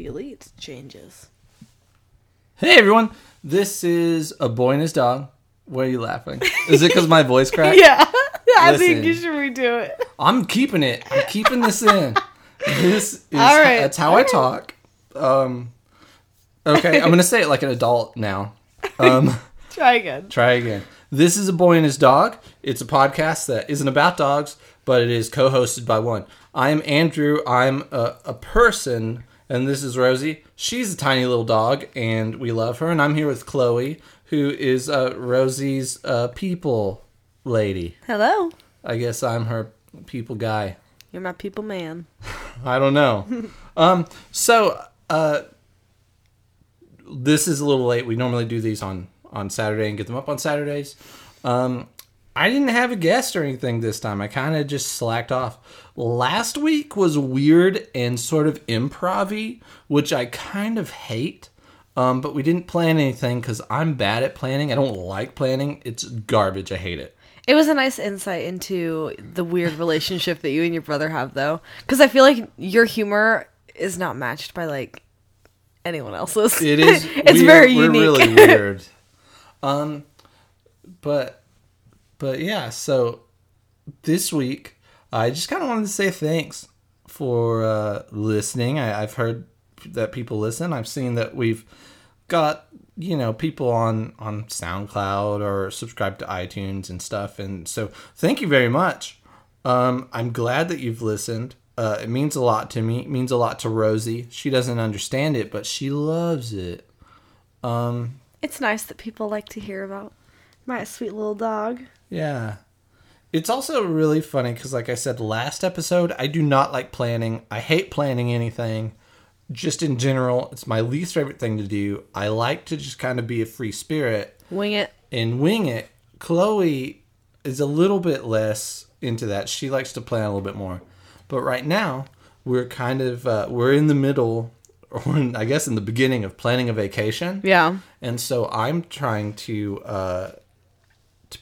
the elite changes. Hey, everyone. This is A Boy and His Dog. Why are you laughing? Is it because my voice cracked? Yeah. I think you should redo it. I'm keeping it. I'm keeping this in. This is right. That's how I talk. Okay, I'm going to say it like an adult now. Try again. This is A Boy and His Dog. It's a podcast that isn't about dogs, but it is co-hosted by one. I'm Andrew. I'm a person, and this is Rosie. She's a tiny little dog, and we love her. And I'm here with Chloe, who is Rosie's people lady. Hello. I guess I'm her people guy. You're my people man. I don't know. This is a little late. We normally do these on Saturday and get them up on Saturdays. I didn't have a guest or anything this time. I kind of just slacked off. Last week was weird and sort of improv-y, which I kind of hate. But we didn't plan anything because I'm bad at planning. I don't like planning. It's garbage. I hate it. It was a nice insight into the weird relationship that you and your brother have, though. Because I feel like your humor is not matched by, like, anyone else's. It is. It's weird. Very unique. We're really weird. But yeah, so this week, I just kind of wanted to say thanks for listening. I've heard that people listen. I've seen that we've got, you know, people on SoundCloud or subscribe to iTunes and stuff. And so thank you very much. I'm glad that you've listened. It means a lot to me. It means a lot to Rosie. She doesn't understand it, but she loves it. It's nice that people like to hear about my sweet little dog. Yeah. It's also really funny because, like I said last episode, I do not like planning. I hate planning anything. Just in general, it's my least favorite thing to do. I like to just kind of be a free spirit. Wing it. And wing it. Chloe is a little bit less into that. She likes to plan a little bit more. But right now, we're kind of, we're in the middle, or I guess in the beginning of planning a vacation. Yeah. And so I'm trying to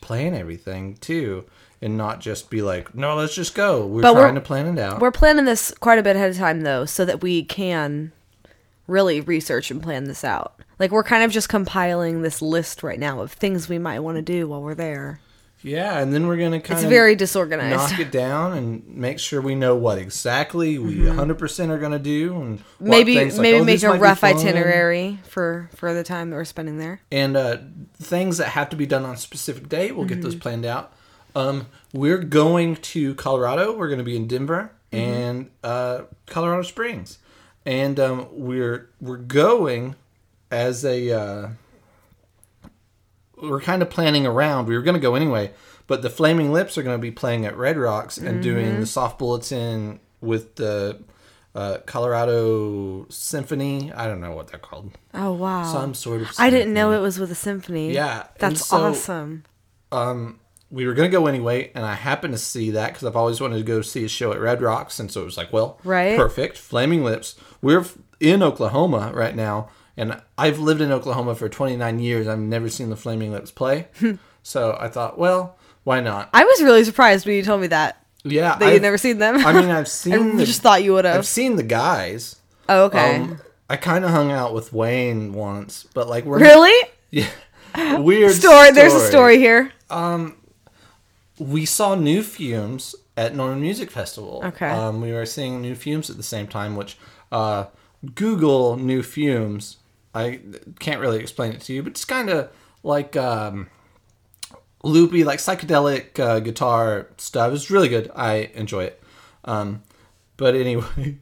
plan everything too and not just be like, no, let's just go. We're trying to plan it out. We're planning this quite a bit ahead of time though, so that we can really research and plan this out. Like we're kind of just compiling this list right now of things we might want to do while we're there. Yeah, and then we're going to kind of... It's very disorganized. Knock it down and make sure we know what exactly we 100% are going to do. And maybe make a rough itinerary for the time that we're spending there. And things that have to be done on a specific date, we'll get those planned out. We're going to Colorado. We're going to be in Denver and Colorado Springs. And we're going as a... we're kind of planning around. We were going to go anyway, but the Flaming Lips are going to be playing at Red Rocks and doing the Soft Bulletin with the Colorado Symphony. I don't know what they're called. Oh, wow. Some sort of symphony. I didn't know it was with a symphony. Yeah. That's awesome. We were going to go anyway, and I happened to see that because I've always wanted to go see a show at Red Rocks, and so it was like, well, perfect. Flaming Lips. We're in Oklahoma right now. And I've lived in Oklahoma for 29 years. I've never seen the Flaming Lips play. So I thought, well, why not? I was really surprised when you told me that. Yeah. That you'd never seen them. I mean, I've seen I just thought you would have. I've seen the guys. Oh, okay. I kind of hung out with Wayne once, but like we're... Really? Yeah. Weird story. There's a story here. We saw New Fumes at Norman Music Festival. Okay. We were seeing New Fumes at the same time, which Google New Fumes... I can't really explain it to you, but it's kind of like loopy, like psychedelic guitar stuff. It's really good. I enjoy it. But anyway,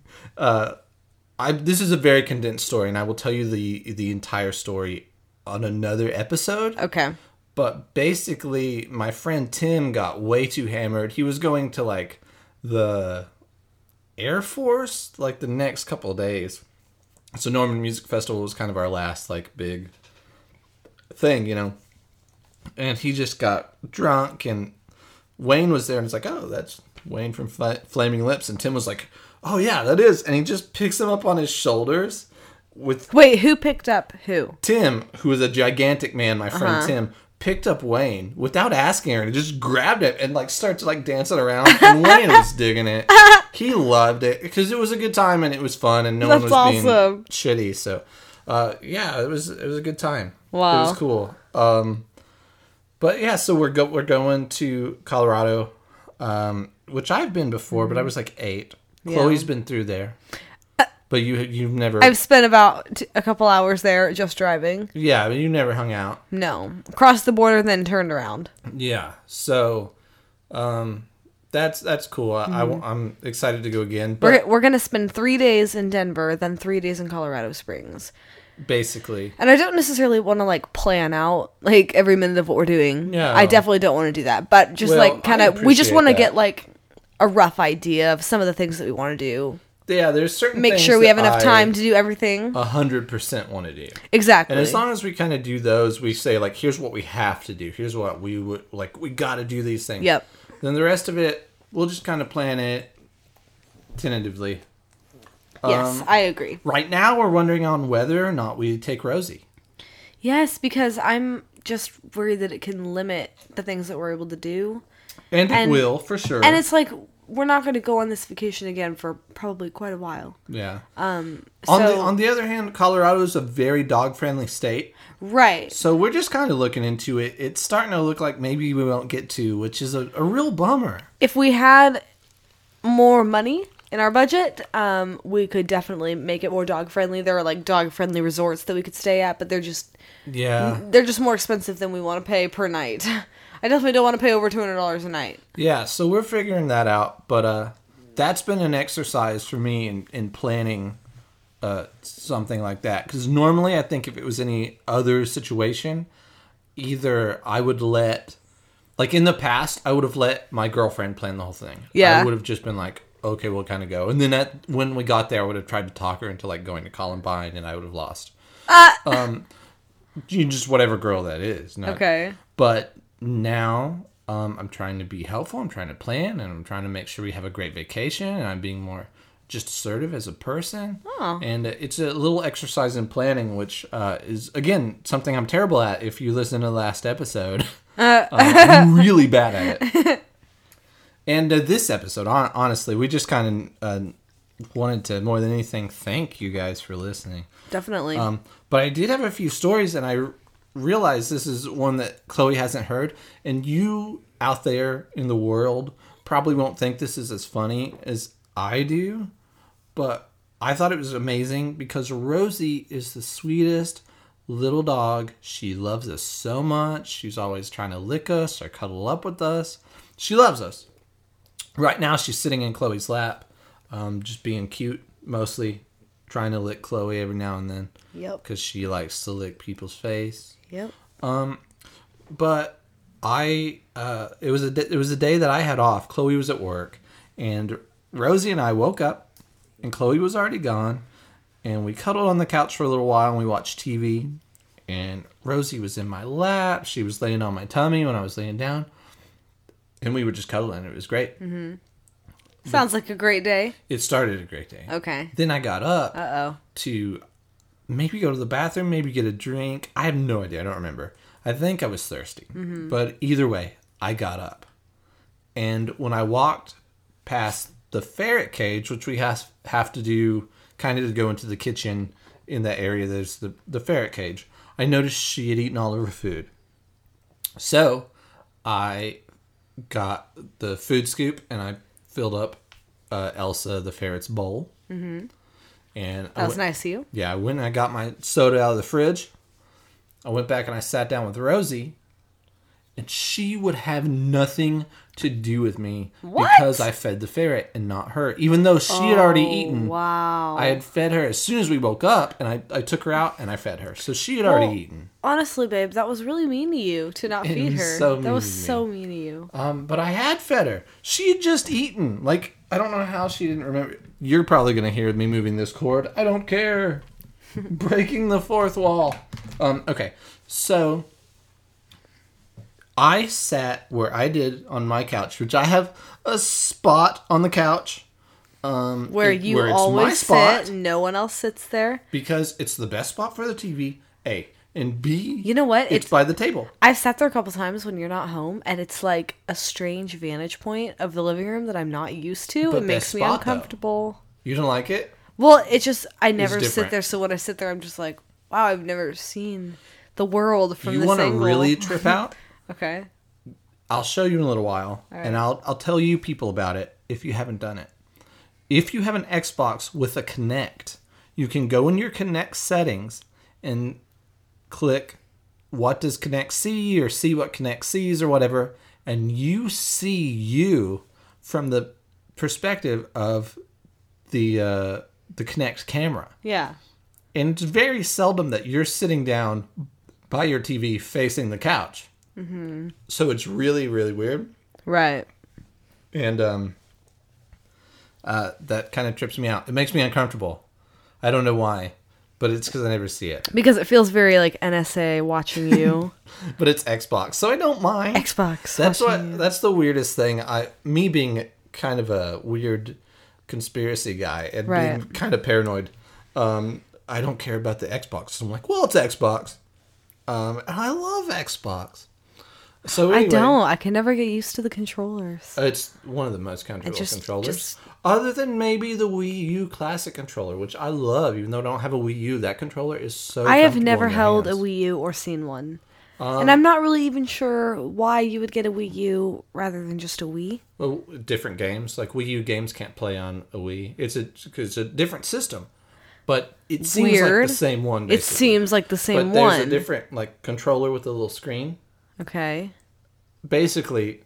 this is a very condensed story, and I will tell you the entire story on another episode. Okay. But basically, my friend Tim got way too hammered. He was going to, like, the Air Force, like, the next couple of days. So Norman Music Festival was kind of our last, like, big thing, you know. And he just got drunk, and Wayne was there, and it's like, oh, that's Wayne from Flaming Lips. And Tim was like, oh, yeah, that is. And he just picks him up on his shoulders with... Wait, who picked up who? Tim, who is a gigantic man, my friend Tim, picked up Wayne without asking her and just grabbed it and like starts like dancing around. And Wayne was digging it. He loved it because it was a good time and it was fun and no one was being shitty. So yeah, it was a good time. Wow, it was cool. But yeah, so we're going to Colorado, which I've been before, but I was like 8. Yeah. Chloe's been through there. But you've never... I've spent about a couple hours there just driving. Yeah, but you never hung out. No. Crossed the border and then turned around. Yeah. So, that's cool. I'm excited to go again. But we're going to spend 3 days in Denver, then 3 days in Colorado Springs. Basically. And I don't necessarily want to, like, plan out, like, every minute of what we're doing. Yeah. I definitely don't want to do that. But just, like, kind of... We just want to get, like, a rough idea of some of the things that we want to do. Yeah, there's certain things. Make sure we have enough time to do everything. 100% want to do. Exactly. And as long as we kind of do those, we say, like, here's what we have to do. Here's what we would, like, we got to do these things. Yep. Then the rest of it, we'll just kind of plan it tentatively. Yes, I agree. Right now, we're wondering on whether or not we take Rosie. Yes, because I'm just worried that it can limit the things that we're able to do. And it will, for sure. And it's like... We're not going to go on this vacation again for probably quite a while. Yeah. On the other hand, Colorado is a very dog-friendly state. Right. So we're just kind of looking into it. It's starting to look like maybe we won't get to, which is a real bummer. If we had more money in our budget, we could definitely make it more dog-friendly. There are like dog-friendly resorts that we could stay at, but they're just more expensive than we want to pay per night. I definitely don't want to pay over $200 a night. Yeah, so we're figuring that out. But that's been an exercise for me in planning something like that. Because normally I think if it was any other situation, either I would let... Like in the past, I would have let my girlfriend plan the whole thing. Yeah. I would have just been like, okay, we'll kind of go. And then when we got there, I would have tried to talk her into like going to Columbine and I would have lost. Just whatever girl that is. Not, okay. But... Now, I'm trying to be helpful, I'm trying to plan, and I'm trying to make sure we have a great vacation, and I'm being more just assertive as a person. Oh. And it's a little exercise in planning, which is, again, something I'm terrible at if you listen to the last episode. I'm really bad at it. And this episode, honestly, we just kind of wanted to, more than anything, thank you guys for listening. Definitely. But I did have a few stories, and I... realize this is one that Chloe hasn't heard, and you out there in the world probably won't think this is as funny as I do, but I thought it was amazing because Rosie is the sweetest little dog. She loves us so much. She's always trying to lick us or cuddle up with us. She loves us. Right now she's sitting in Chloe's lap, just being cute, mostly trying to lick Chloe every now and then. Yep. Because she likes to lick people's face. Yep. But I it was a day that I had off. Chloe was at work, and Rosie and I woke up, and Chloe was already gone, and we cuddled on the couch for a little while and we watched TV. And Rosie was in my lap. She was laying on my tummy when I was laying down, and we were just cuddling. It was great. Mm-hmm. Sounds like a great day. It started a great day. Okay. Then I got up. To. Maybe go to the bathroom, maybe get a drink. I have no idea. I don't remember. I think I was thirsty. Mm-hmm. But either way, I got up. And when I walked past the ferret cage, which we have to do kind of to go into the kitchen in that area, there's the ferret cage, I noticed she had eaten all of her food. So I got the food scoop and I filled up Elsa the ferret's bowl. Mm-hmm. And that was nice of you. Yeah, I went and I got my soda out of the fridge. I went back and I sat down with Rosie, and she would have nothing to do with me. What? Because I fed the ferret and not her, even though she had already eaten. Wow. I had fed her as soon as we woke up, and I took her out and I fed her. So she had already eaten. Honestly, babe, that was really mean to you to not feed her. So mean that was to me. So mean to you. But I had fed her. She had just eaten. Like, I don't know how she didn't remember. You're probably going to hear me moving this cord. I don't care. Breaking the fourth wall. Okay, so I sat where I did on my couch, which I have a spot on the couch. Where you always sit. No one else sits there. Because it's the best spot for the TV. And B, you know what? It's by the table. I've sat there a couple times when you're not home, and it's like a strange vantage point of the living room that I'm not used to. But it makes me uncomfortable. Though. You don't like it? Well, it's just, I never sit there, so when I sit there, I'm just like, wow, I've never seen the world from this angle. You want to really trip out? Okay. I'll show you in a little while, right. And I'll tell you people about it if you haven't done it. If you have an Xbox with a Kinect, you can go in your Kinect settings and click what does Kinect see or see what Kinect sees or whatever, and you see you from the perspective of the Kinect camera. Yeah. And it's very seldom that you're sitting down by your TV facing the couch. Mm-hmm. So it's really, really weird. Right. And that kind of trips me out. It makes me uncomfortable. I don't know why, but it's because I never see it. Because it feels very like NSA watching you. But it's Xbox, so I don't mind. Xbox. That's what. You. That's the weirdest thing. Me being kind of a weird conspiracy guy and being kind of paranoid. I don't care about the Xbox. So I'm like, well, it's Xbox. And I love Xbox. So anyway, I don't. I can never get used to the controllers. It's one of the most comfortable controllers. Other than maybe the Wii U classic controller, which I love, even though I don't have a Wii U. That controller is so comfortable. I have never held a Wii U or seen one. And I'm not really even sure why you would get a Wii U rather than just a Wii. Well, different games. Like Wii U games can't play on a Wii. It's a different system. But it seems like the same one, basically. It seems like the same one. But there's a different controller with a little screen. Okay. Basically,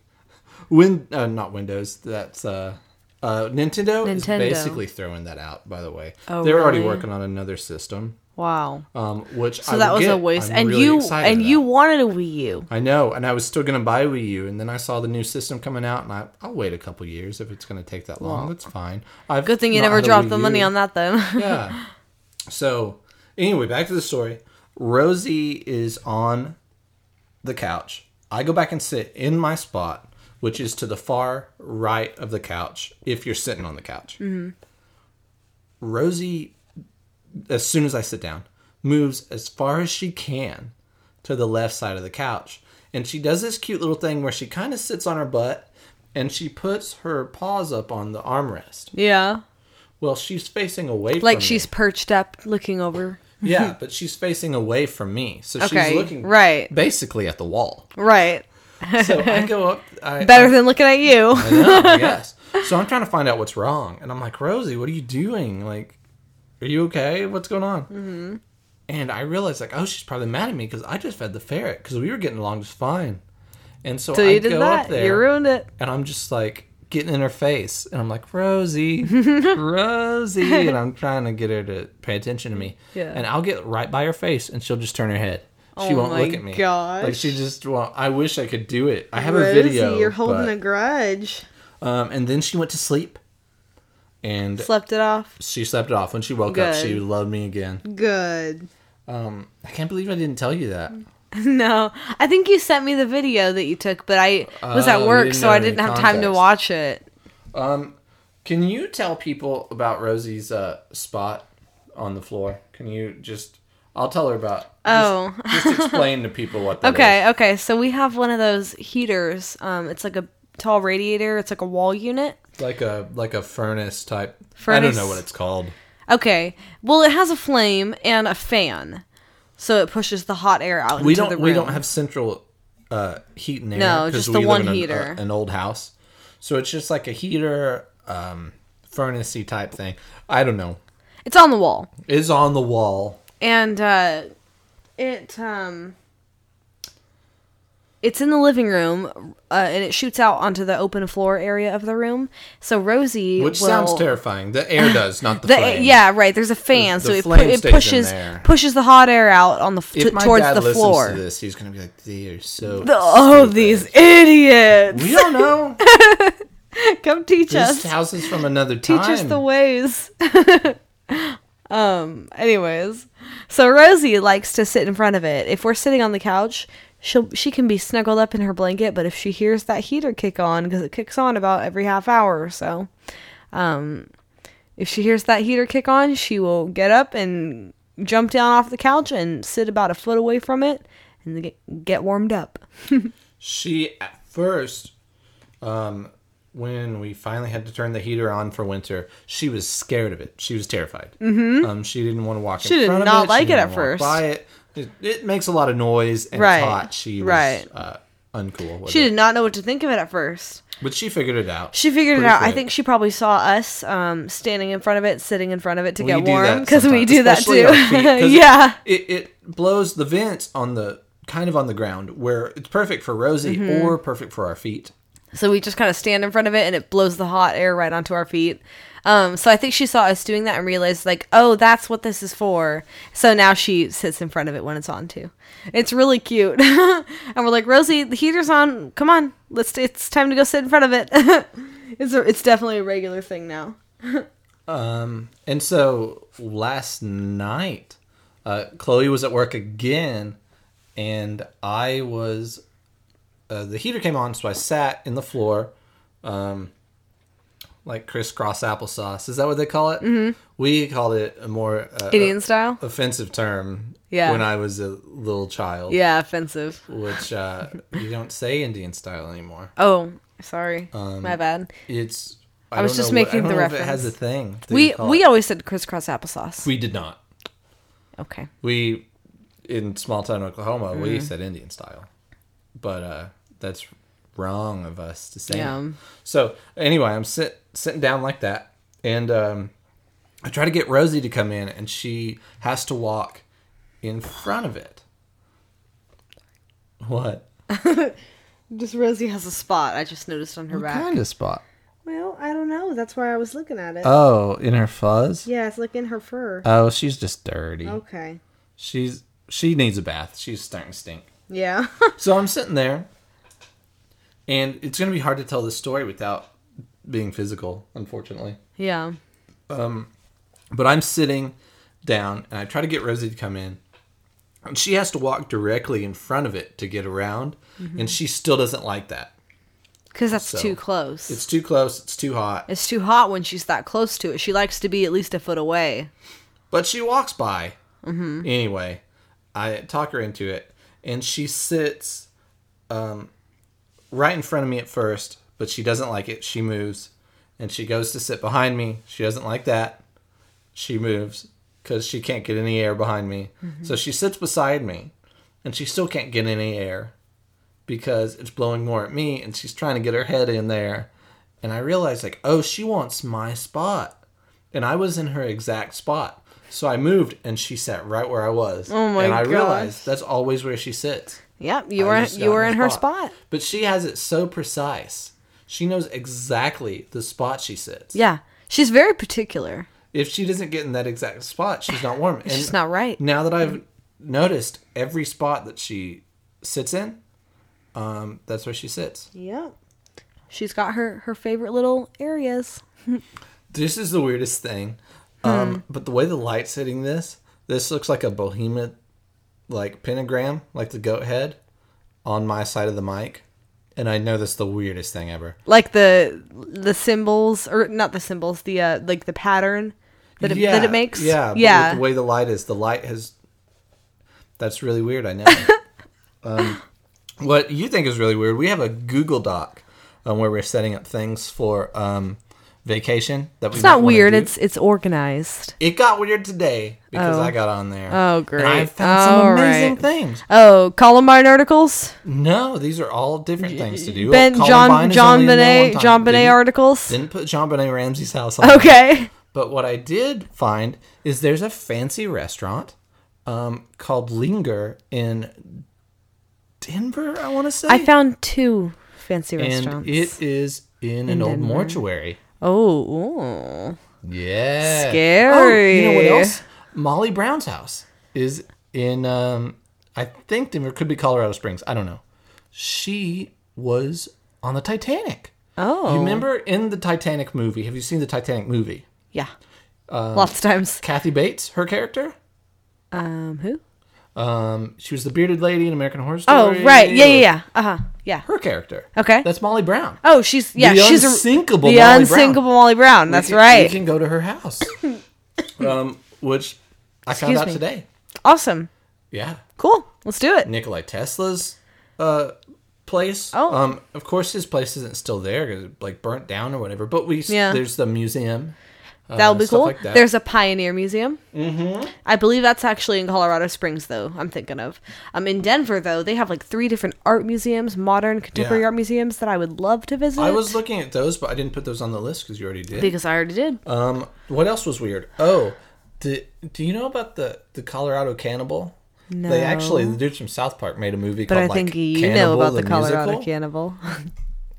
not Windows, that's Nintendo is basically throwing that out, by the way. Oh, they're already working on another system. Wow. Which so I that was get. A waste. I'm and really you and about. You wanted a Wii U. I know, and I was still going to buy a Wii U, and then I saw the new system coming out, and I'll wait a couple years if it's going to take that long. That's fine. Good thing you never dropped the money on that, then. Yeah. So, anyway, back to the story. Rosie is on the couch. I go back and sit in my spot, which is to the far right of the couch, if you're sitting on the couch. Mm-hmm. Rosie, as soon as I sit down, moves as far as she can to the left side of the couch. And she does this cute little thing where she kind of sits on her butt and she puts her paws up on the armrest. Yeah. Well, she's facing away from me. Like she's perched up looking over. Yeah, but she's facing away from me. So she's looking basically at the wall. Right. So I go up. Better than looking at you. I know, yes. So I'm trying to find out what's wrong. And I'm like, Rosie, what are you doing? Like, are you okay? What's going on? Mm-hmm. And I realized, she's probably mad at me because I just fed the ferret because we were getting along just fine. And so I go up there. You ruined it. And I'm just like getting in her face. And I'm like, Rosie, Rosie. And I'm trying to get her to pay attention to me. Yeah. And I'll get right by her face and she'll just turn her head. She won't look at me. Gosh. Like she just won't. I wish I could do it. I have a video. You're holding a grudge. And then she went to sleep. And slept it off. She slept it off. When she woke up, she loved me again. Good. I can't believe I didn't tell you that. No. I think you sent me the video that you took, but I was at work, so I didn't have time to watch it. Can you tell people about Rosie's spot on the floor? Can you just... I'll tell her about... Oh. Just explain to people what that is. Okay. So we have one of those heaters. It's like a tall radiator. It's like a wall unit. Like a furnace type. I don't know what it's called. Okay. Well, it has a flame and a fan, so it pushes the hot air out into the room. We don't have central heat and air. No, just the one heater. An old house. So it's just like a heater, furnace-y type thing. I don't know. It's on the wall. It is on the wall. And it's in the living room, and it shoots out onto the open floor area of the room. So Rosie, which sounds terrifying. The air does, not the flame. Yeah, right. There's a fan, so it pushes the hot air out on the towards the floor. If my dad listens to this, he's gonna be like, "They are so stupid. These idiots." We don't know. Come teach us. This house is from another time. Teach us the ways. Anyways, so Rosie likes to sit in front of it. If we're sitting on the couch, she can be snuggled up in her blanket, but if she hears that heater kick on, because it kicks on about every half hour or so, if she hears that heater kick on, she will get up and jump down off the couch and sit about a foot away from it and get warmed up. She, at first, when we finally had to turn the heater on for winter, she was scared of it. She was terrified. Mm-hmm. She didn't want to walk in front of it. She did not like it at first. It makes a lot of noise and it's hot. She was uncool. She did not know what to think of it at first. But she figured it out. She figured it out. I think she probably saw us standing in front of it, sitting in front of it to get warm. Because we do that too. Yeah. It blows the vents on the kind of on the ground where it's perfect for Rosie mm-hmm. or perfect for our feet. So we just kind of stand in front of it and it blows the hot air right onto our feet. So I think she saw us doing that and realized like, oh, that's what this is for. So now she sits in front of it when it's on too. It's really cute. And we're like, Rosie, the heater's on. Come on. It's time to go sit in front of it. It's definitely a regular thing now. And so last night, Chloe was at work again and I was... the heater came on, so I sat in the floor, like crisscross applesauce. Is that what they call it? Mm-hmm. We called it a more Indian style offensive term. Yeah. When I was a little child. Yeah, offensive. Which you don't say Indian style anymore. Oh, sorry, my bad. It's I was just making the reference. If it has a thing. We always said crisscross applesauce. We did not. Okay. We in small town Oklahoma we said Indian style, but that's wrong of us to say. Yeah. So anyway, I'm sitting down like that, and I try to get Rosie to come in, and she has to walk in front of it. What? Just Rosie has a spot. I just noticed on her back. What kind of spot? Well, I don't know. That's why I was looking at it. Oh, in her fuzz? Yeah, it's like in her fur. Oh, she's just dirty. Okay. She needs a bath. She's starting to stink. Yeah. So I'm sitting there, and it's going to be hard to tell this story without being physical, unfortunately. Yeah. But I'm sitting down, and I try to get Rosie to come in, and she has to walk directly in front of it to get around, mm-hmm. and she still doesn't like that. Because that's too close. It's too close. It's too hot. It's too hot when she's that close to it. She likes to be at least a foot away. But she walks by. Mm-hmm. Anyway, I talk her into it. And she sits right in front of me at first, but she doesn't like it. She moves, and she goes to sit behind me. She doesn't like that. She moves because she can't get any air behind me. Mm-hmm. So she sits beside me, and she still can't get any air because it's blowing more at me, and she's trying to get her head in there. And I realized, like, oh, she wants my spot. And I was in her exact spot. So I moved, and she sat right where I was. Oh, my God. And I realized that's always where she sits. Yep, you were in her spot. But she has it so precise. She knows exactly the spot she sits. Yeah, she's very particular. If she doesn't get in that exact spot, she's not warm. And she's not right. Now that I've noticed every spot that she sits in, that's where she sits. Yep. She's got her favorite little areas. This is the weirdest thing. But the way the light's hitting this looks like a behemoth, like pentagram, like the goat head on my side of the mic. And I know that's the weirdest thing ever. Like the symbols, or not the symbols, the, like the pattern that it makes. Yeah. Yeah. The way the light is, that's really weird. I know. What you think is really weird. We have a Google Doc where we're setting up things for, vacation. It's not weird. It's organized. It got weird today because I got on there. Oh, great. And I found some amazing things. Oh, Columbine articles? No, these are all different things to do. John Bonet articles? Didn't put John Bonet Ramsey's house on. Okay. There. But what I did find is there's a fancy restaurant called Linger in Denver, I want to say. I found two fancy restaurants. And it is in an old mortuary. Oh, yeah, scary. You know what else? Molly Brown's house is in, I think Denver, could be Colorado Springs. I don't know. She was on the Titanic. Oh, you remember in the Titanic movie? Have you seen the Titanic movie? Yeah, lots of times. Kathy Bates, her character. Who? She was the bearded lady in American Horror Story. Oh, right. Yeah. Uh-huh. Yeah. Her character. Okay. That's Molly Brown. Oh, she's unsinkable Molly Brown. The unsinkable Molly Brown. That's right. You can go to her house. Which I found out today. Awesome. Yeah. Cool. Let's do it. Nikola Tesla's place. Oh. Of course, his place isn't still there because it like burnt down or whatever. But there's the museum. That'll be cool. Like that. There's a Pioneer Museum. Mm-hmm. I believe that's actually in Colorado Springs, though, I'm thinking of. In Denver, though, they have like 3 different art museums, modern, contemporary art museums that I would love to visit. I was looking at those, but I didn't put those on the list because you already did. Because I already did. What else was weird? Oh, do you know about the Colorado Cannibal? No. They actually, the dude from South Park made a movie called Cannibal. But I think you know about the Colorado Cannibal.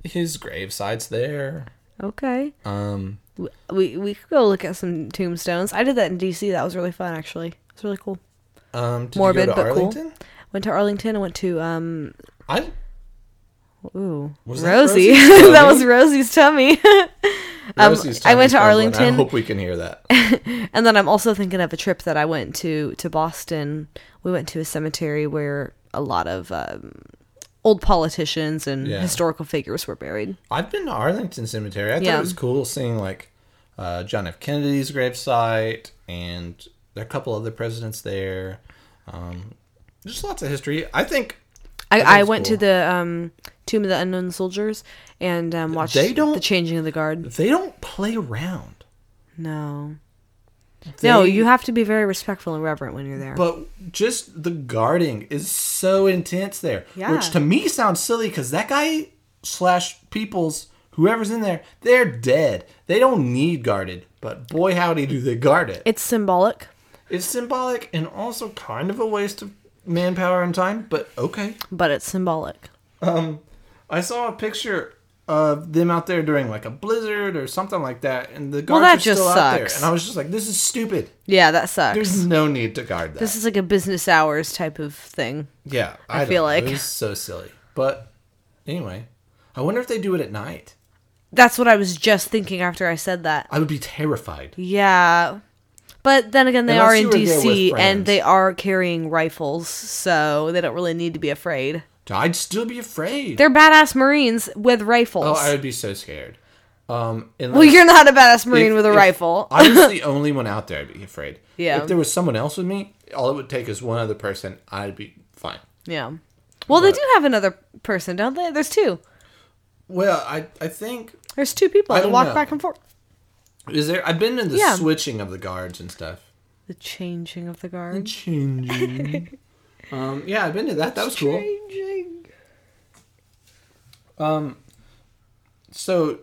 His graveside's there. Okay. We could go look at some tombstones. I did that in DC. That was really fun, actually. It's really cool. Morbid, but Arlington? Cool. Went to Arlington. I went to Rosie. That was Rosie's tummy. Rosie's tummy. I went to Arlington. I hope we can hear that. And then I'm also thinking of a trip that I went to Boston. We went to a cemetery where a lot of old politicians and historical figures were buried. I've been to Arlington Cemetery. I thought it was cool seeing like John F. Kennedy's gravesite and there are a couple other presidents there. There's lots of history. I went to the Tomb of the Unknown Soldiers and watched the changing of the guard. They don't play around. No. No, you have to be very respectful and reverent when you're there. But just the guarding is so intense there. Yeah. Which to me sounds silly because that guy / people's, whoever's in there, they're dead. They don't need guarded. But boy, howdy do they guard it. It's symbolic. It's symbolic and also kind of a waste of manpower and time, but okay. But it's symbolic. I saw a picture of them out there during like a blizzard or something like that, and the guards are still out there. And I was just like, this is stupid. Yeah, that sucks. There's no need to guard that. This is like a business hours type of thing. Yeah, I feel like it was so silly. But anyway, I wonder if they do it at night. That's what I was just thinking after I said that. I would be terrified. Yeah, but then again, they are in DC and they are carrying rifles, so they don't really need to be afraid. I'd still be afraid. They're badass Marines with rifles. Oh, I would be so scared. You're not a badass Marine with a rifle. I was the only one out there. I'd be afraid. Yeah. If there was someone else with me, all it would take is one other person. I'd be fine. Yeah. Well, they do have another person, don't they? There's 2. Well, I think there's 2 people that walk back and forth. Is there? I've been in the switching of the guards and stuff. The changing of the guards. The changing. Yeah, I've been to that. That was cool. Changing. So,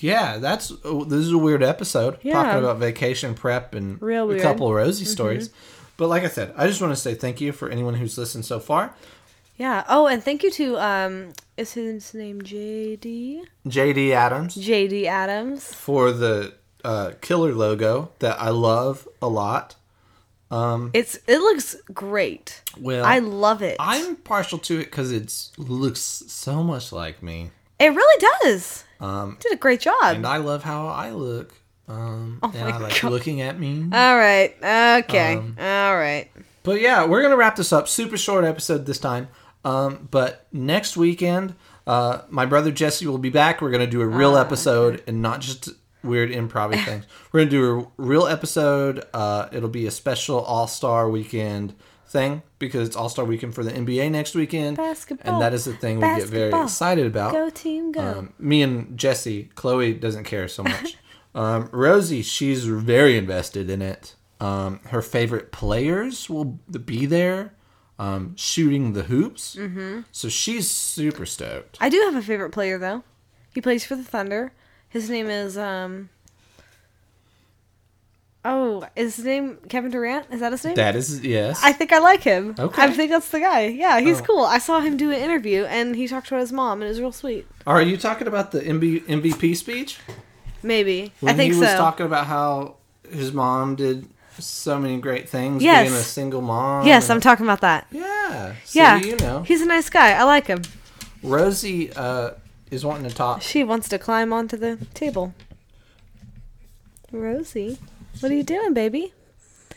yeah, this is a weird episode. Yeah. Talking about vacation prep and a couple of Rosie stories. But like I said, I just want to say thank you for anyone who's listened so far. Yeah. Oh, and thank you to, is his name J.D.? J.D. Adams. J.D. Adams. For the killer logo that I love a lot. It looks great. Well, I love it. I'm partial to it because it looks so much like me. It really does. Did a great job. And I love how I look. And I like looking at me. All right. Okay. All right. But yeah, we're going to wrap this up. Super short episode this time. But next weekend, my brother Jesse will be back. We're going to do a real episode and not just weird improv things. We're going to do a real episode. It'll be a special All-Star Weekend thing because it's All-Star Weekend for the NBA next weekend. Basketball. And that is the thing we get very excited about. Go team, go. Me and Jesse, Chloe doesn't care so much. Rosie, she's very invested in it. Her favorite players will be there shooting the hoops. Mm-hmm. So she's super stoked. I do have a favorite player, though. He plays for the Thunder. His name is, is his name Kevin Durant? Is that his name? That is, yes. I think I like him. Okay. I think that's the guy. Yeah, he's cool. I saw him do an interview, and he talked about his mom, and it was real sweet. Are you talking about the MVP speech? Maybe. I think so. He was talking about how his mom did so many great things, being a single mom. Yes, I'm talking about that. Yeah. So you know. He's a nice guy. I like him. Rosie, is wanting to talk. She wants to climb onto the table. Rosie, what are you doing, baby?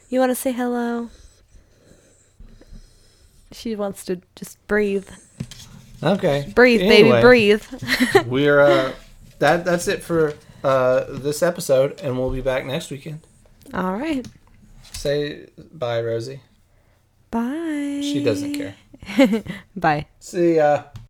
You want to say hello? She wants to just breathe. Okay. Breathe, anyway, baby, breathe. We're that's it for this episode, and we'll be back next weekend. All right. Say bye, Rosie. Bye. She doesn't care. Bye. See ya.